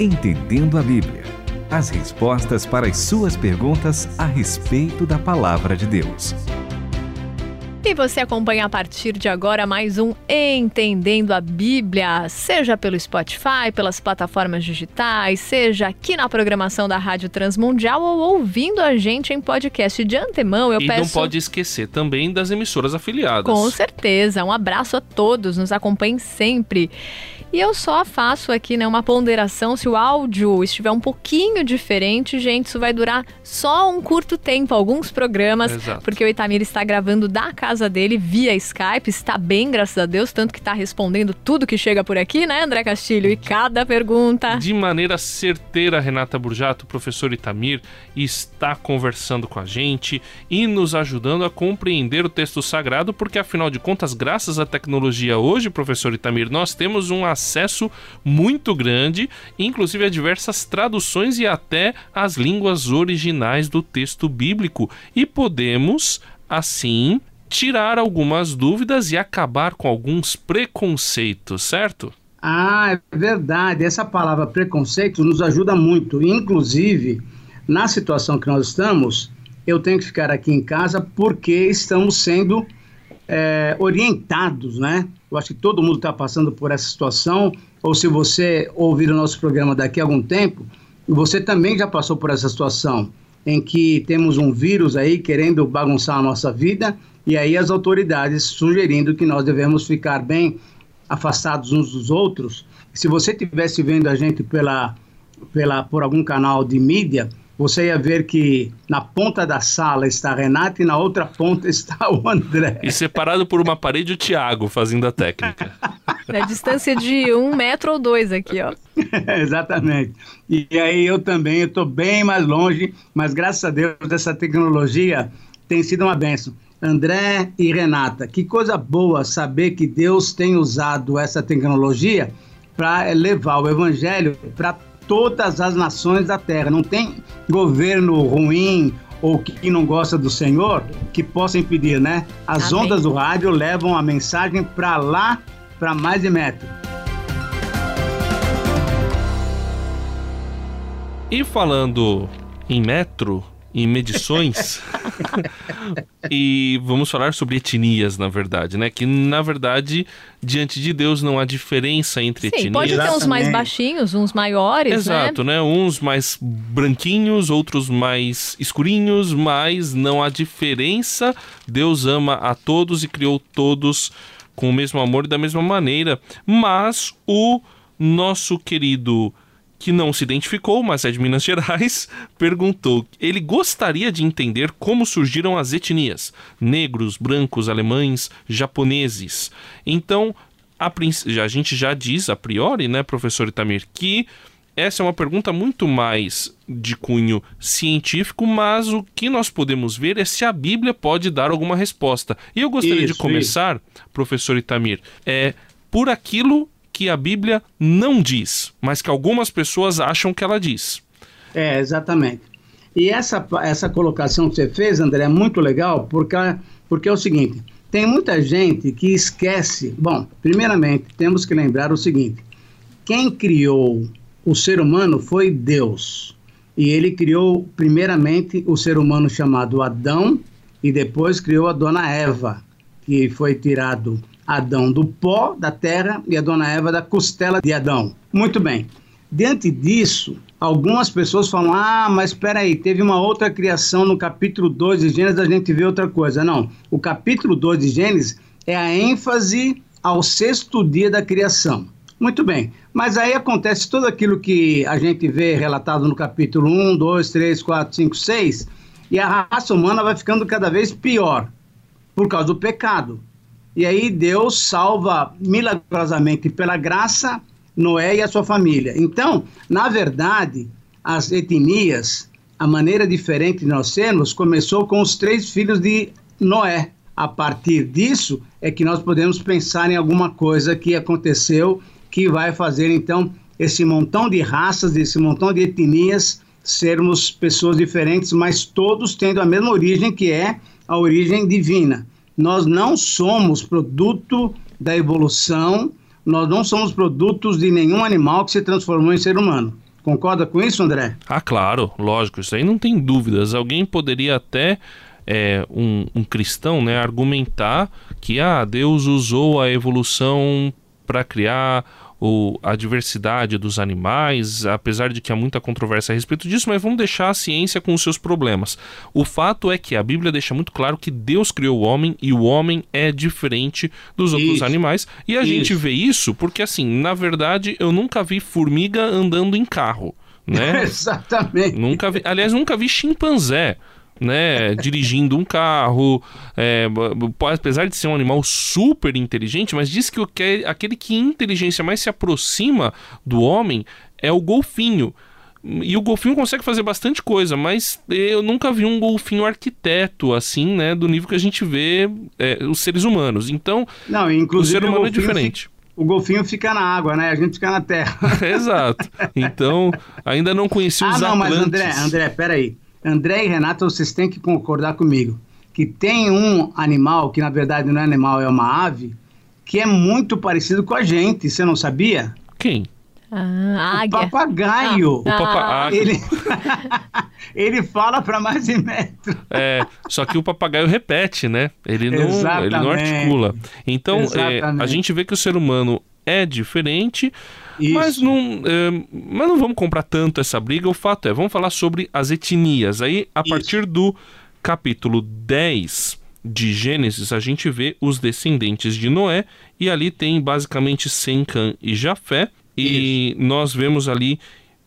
Entendendo a Bíblia. As respostas para as suas perguntas a respeito da Palavra de Deus. E você acompanha a partir de agora mais um Entendendo a Bíblia, seja pelo Spotify, pelas plataformas digitais, seja aqui na programação da Rádio Transmundial ou ouvindo a gente em podcast de antemão. E não pode esquecer também das emissoras afiliadas. Com certeza. Um abraço a todos, nos acompanhem sempre. E eu só faço aqui uma ponderação, se o áudio estiver um pouquinho diferente, gente, isso vai durar só um curto tempo, alguns programas. Exato. Porque o Itamir está gravando da casa dele via Skype, está bem, graças a Deus, tanto que está respondendo tudo que chega por aqui, né, André Castilho? E cada pergunta... De maneira certeira, Renata Burjato, o professor Itamir está conversando com a gente e nos ajudando a compreender o texto sagrado, porque afinal de contas, graças à tecnologia hoje, professor Itamir, nós temos um acesso muito grande, inclusive a diversas traduções e até as línguas originais do texto bíblico. E podemos, assim, tirar algumas dúvidas e acabar com alguns preconceitos, certo? Ah, é verdade. Essa palavra preconceito nos ajuda muito. Inclusive, na situação que nós estamos, eu tenho que ficar aqui em casa porque estamos sendo orientados, né? Eu acho que todo mundo está passando por essa situação, ou se você ouvir o nosso programa daqui a algum tempo, você também já passou por essa situação, em que temos um vírus aí querendo bagunçar a nossa vida, e aí as autoridades sugerindo que nós devemos ficar bem afastados uns dos outros. Se você estivesse vendo a gente por algum canal de mídia, você ia ver que na ponta da sala está a Renata e na outra ponta está o André. E separado por uma parede o Thiago fazendo a técnica. Na distância de 1 metro ou 2 aqui, ó. Exatamente. E aí eu também estou bem mais longe, mas graças a Deus essa tecnologia tem sido uma bênção. André e Renata, que coisa boa saber que Deus tem usado essa tecnologia para levar o evangelho para todas as nações da terra. Não tem governo ruim ou que não gosta do Senhor que possa impedir, né? As Amém. Ondas do rádio levam a mensagem para lá, para mais de metro. E falando em metro, em medições, e vamos falar sobre etnias, na verdade, né? Que, na verdade, diante de Deus não há diferença entre etnias. Sim, pode ter uns mais baixinhos, uns maiores, exato, né? Uns mais branquinhos, outros mais escurinhos, mas não há diferença. Deus ama a todos e criou todos com o mesmo amor e da mesma maneira. Mas o nosso querido, que não se identificou, mas é de Minas Gerais, perguntou. Ele gostaria de entender como surgiram as etnias. Negros, brancos, alemães, japoneses. Então, a gente já diz a priori, né, professor Itamir, que essa é uma pergunta muito mais de cunho científico, mas o que nós podemos ver é se a Bíblia pode dar alguma resposta. E eu gostaria de começar, professor Itamir, por aquilo que a Bíblia não diz, mas que algumas pessoas acham que ela diz. É, exatamente. E essa colocação que você fez, André, é muito legal, porque é o seguinte, tem muita gente que esquece... Bom, primeiramente, temos que lembrar o seguinte, quem criou o ser humano foi Deus, e ele criou primeiramente o ser humano chamado Adão, e depois criou a dona Eva, que foi tirado... Adão do pó da terra e a dona Eva da costela de Adão. Muito bem. Diante disso, algumas pessoas falam, mas espera aí, teve uma outra criação no capítulo 2 de Gênesis, a gente vê outra coisa. Não, o capítulo 2 de Gênesis é a ênfase ao 6º dia da criação. Muito bem, mas aí acontece tudo aquilo que a gente vê relatado no capítulo 1, 2, 3, 4, 5, 6, e a raça humana vai ficando cada vez pior por causa do pecado. E aí Deus salva milagrosamente pela graça Noé e a sua família. Então, na verdade, as etnias, a maneira diferente de nós sermos, começou com os 3 filhos de Noé. A partir disso é que nós podemos pensar em alguma coisa que aconteceu, que vai fazer então esse montão de raças, esse montão de etnias, sermos pessoas diferentes, mas todos tendo a mesma origem, que é a origem divina. Nós não somos produto da evolução, nós não somos produtos de nenhum animal que se transformou em ser humano. Concorda com isso, André? Ah, claro, lógico, isso aí não tem dúvidas. Alguém poderia até, um cristão, né, argumentar que Deus usou a evolução para criar a diversidade dos animais, apesar de que há muita controvérsia a respeito disso, mas vamos deixar a ciência com os seus problemas. O fato é que a Bíblia deixa muito claro que Deus criou o homem e o homem é diferente dos outros animais. E a gente vê isso porque, assim, na verdade, eu nunca vi formiga andando em carro, né? Exatamente. Nunca vi, aliás, nunca vi chimpanzé, né, dirigindo um carro, apesar de ser um animal super inteligente, mas diz que aquele que inteligência mais se aproxima do homem é o golfinho. E o golfinho consegue fazer bastante coisa, mas eu nunca vi um golfinho arquiteto, assim, né, do nível que a gente vê os seres humanos. Então, não, o ser humano é diferente. O golfinho fica na água, né? A gente fica na terra. Exato. Então, ainda não conheci os atlantes. Mas André, peraí. André e Renata, vocês têm que concordar comigo, que tem um animal, que na verdade não é animal, é uma ave, que é muito parecido com a gente, você não sabia? Quem? O papagaio. O papagaio. Ele fala para mais de metro. Só que o papagaio repete, né? Ele não articula. Então, a gente vê que o ser humano é diferente, mas não vamos comprar tanto essa briga. O fato vamos falar sobre as etnias. Aí, a partir do capítulo 10 de Gênesis, a gente vê os descendentes de Noé, e ali tem basicamente Sem, Cã e Jafé, e nós vemos ali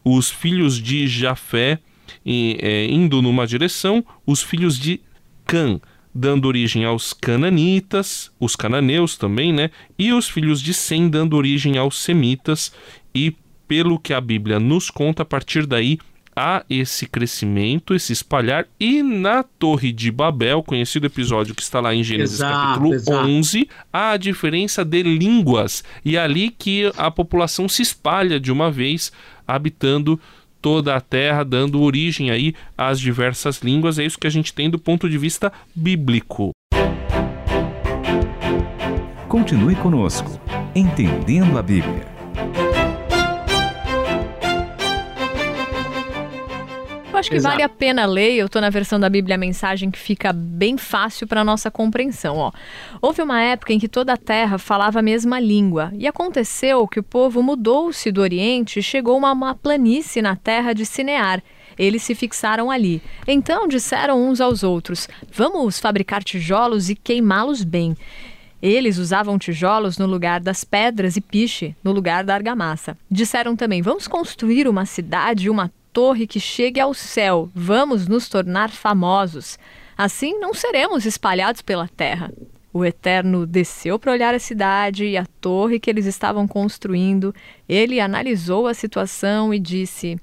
os filhos de Jafé indo numa direção, os filhos de Cã dando origem aos cananitas, os cananeus também, né? E os filhos de Sem dando origem aos semitas. E pelo que a Bíblia nos conta, a partir daí há esse crescimento, esse espalhar. E na Torre de Babel, conhecido episódio que está lá em Gênesis capítulo 11, há a diferença de línguas. E é ali que a população se espalha de uma vez, habitando toda a terra, dando origem aí às diversas línguas. É isso que a gente tem do ponto de vista bíblico. Continue conosco, Entendendo a Bíblia. Eu acho que vale a pena ler. Eu estou na versão da Bíblia Mensagem, que fica bem fácil para a nossa compreensão. Houve uma época em que toda a terra falava a mesma língua, e aconteceu que o povo mudou-se do Oriente e chegou a uma planície na terra de Sinear. Eles se fixaram ali. Então disseram uns aos outros: vamos fabricar tijolos e queimá-los bem. Eles usavam tijolos no lugar das pedras e piche no lugar da argamassa. Disseram também: vamos construir uma cidade e uma torre que chegue ao céu, vamos nos tornar famosos. Assim não seremos espalhados pela terra. O Eterno desceu para olhar a cidade e a torre que eles estavam construindo. Ele analisou a situação e disse: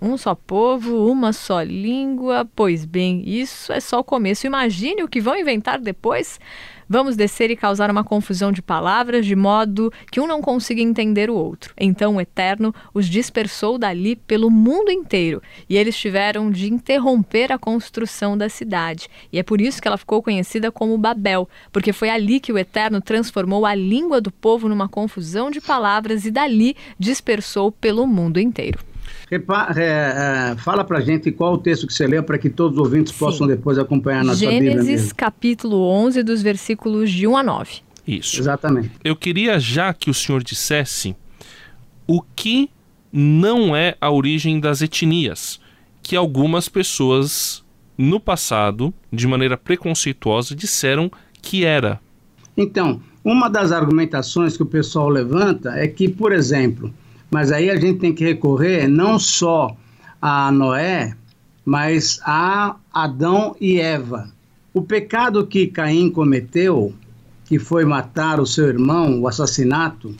um só povo, uma só língua, pois bem, isso é só o começo. Imagine o que vão inventar depois. Vamos descer e causar uma confusão de palavras, de modo que um não consiga entender o outro. Então o Eterno os dispersou dali pelo mundo inteiro, e eles tiveram de interromper a construção da cidade. E é por isso que ela ficou conhecida como Babel, porque foi ali que o Eterno transformou a língua do povo numa confusão de palavras e dali dispersou pelo mundo inteiro. Fala pra gente qual o texto que você leu para que todos os ouvintes possam depois acompanhar na sua Bíblia. Gênesis capítulo 11, dos versículos de 1 a 9. Isso. Exatamente. Eu queria já que o senhor dissesse o que não é a origem das etnias, que algumas pessoas no passado, de maneira preconceituosa, disseram que era. Então, uma das argumentações que o pessoal levanta é que, por exemplo... Mas aí a gente tem que recorrer não só a Noé, mas a Adão e Eva. O pecado que Caim cometeu, que foi matar o seu irmão, o assassinato,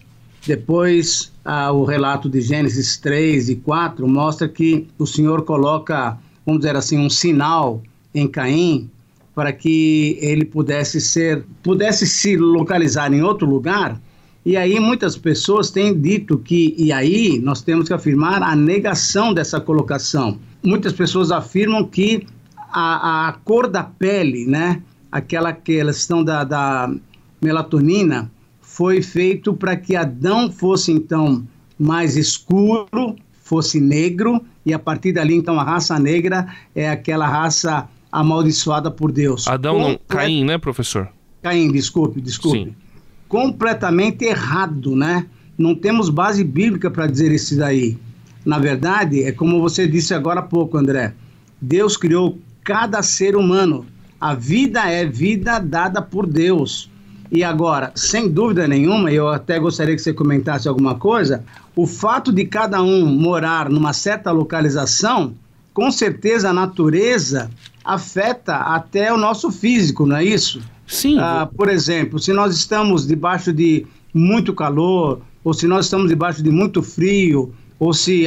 depois o relato de Gênesis 3 e 4 mostra que o Senhor coloca, vamos dizer assim, um sinal em Caim para que ele pudesse se localizar em outro lugar. E aí muitas pessoas têm dito que, e aí nós temos que afirmar a negação dessa colocação. Muitas pessoas afirmam que a cor da pele, né, aquela questão da melatonina, foi feito para que Adão fosse então mais escuro, fosse negro, e a partir dali, então, a raça negra é aquela raça amaldiçoada por Deus. Caim, né, professor? Caim, desculpe. Sim. Completamente errado, né? Não temos base bíblica para dizer isso daí. Na verdade, é como você disse agora há pouco, André. Deus criou cada ser humano. A vida é vida dada por Deus. E agora, sem dúvida nenhuma, eu até gostaria que você comentasse alguma coisa, o fato de cada um morar numa certa localização, com certeza a natureza afeta até o nosso físico, não é isso? Sim. Por exemplo, se nós estamos debaixo de muito calor, ou se nós estamos debaixo de muito frio, ou se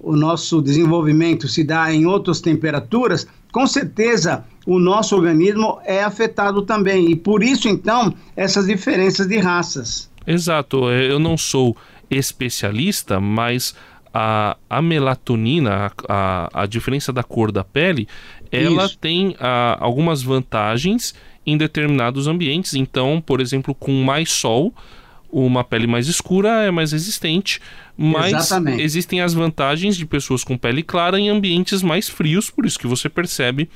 o nosso desenvolvimento se dá em outras temperaturas, com certeza o nosso organismo é afetado também. E por isso, então, essas diferenças de raças. Exato. Eu não sou especialista, mas a melatonina, a diferença da cor da pele, ela tem algumas vantagens em determinados ambientes. Então, por exemplo, com mais sol, uma pele mais escura é mais resistente, mas exatamente, existem as vantagens de pessoas com pele clara em ambientes mais frios, por isso que você percebe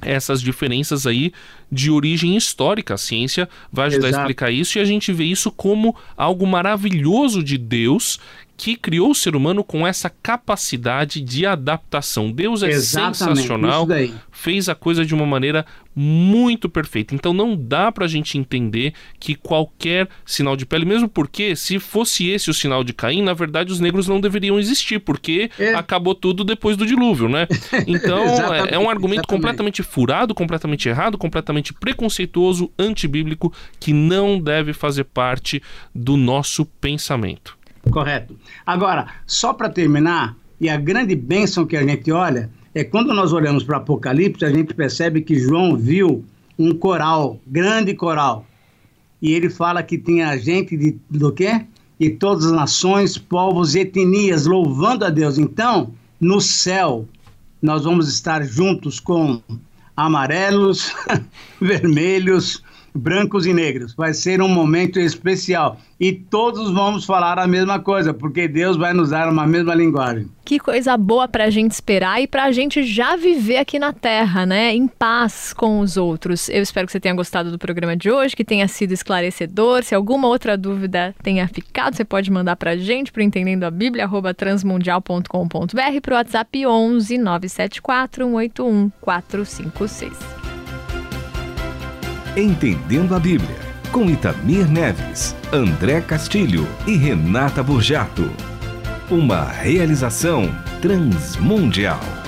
essas diferenças aí de origem histórica. A ciência vai ajudar a explicar isso, e a gente vê isso como algo maravilhoso de Deus, que criou o ser humano com essa capacidade de adaptação. Deus é sensacional, fez a coisa de uma maneira muito perfeita. Então não dá pra gente entender que qualquer sinal de pele, mesmo porque se fosse esse o sinal de Caim, na verdade os negros não deveriam existir, porque acabou tudo depois do dilúvio, né? Então é um argumento completamente furado, completamente errado, completamente preconceituoso, antibíblico, que não deve fazer parte do nosso pensamento. Correto. Agora, só para terminar, e a grande bênção que a gente olha, é quando nós olhamos para o Apocalipse, a gente percebe que João viu um coral, grande coral, e ele fala que tinha gente do quê? De todas as nações, povos e etnias, louvando a Deus. Então, no céu, nós vamos estar juntos com amarelos, vermelhos, brancos e negros. Vai ser um momento especial. E todos vamos falar a mesma coisa, porque Deus vai nos dar uma mesma linguagem. Que coisa boa pra gente esperar e pra gente já viver aqui na Terra, né? Em paz com os outros. Eu espero que você tenha gostado do programa de hoje, que tenha sido esclarecedor. Se alguma outra dúvida tenha ficado, você pode mandar pra gente, pro entendendoabiblia@transmundial.com.br, pro WhatsApp 11 974 181 456. Entendendo a Bíblia, com Itamir Neves, André Castilho e Renata Burjato. Uma realização Transmundial.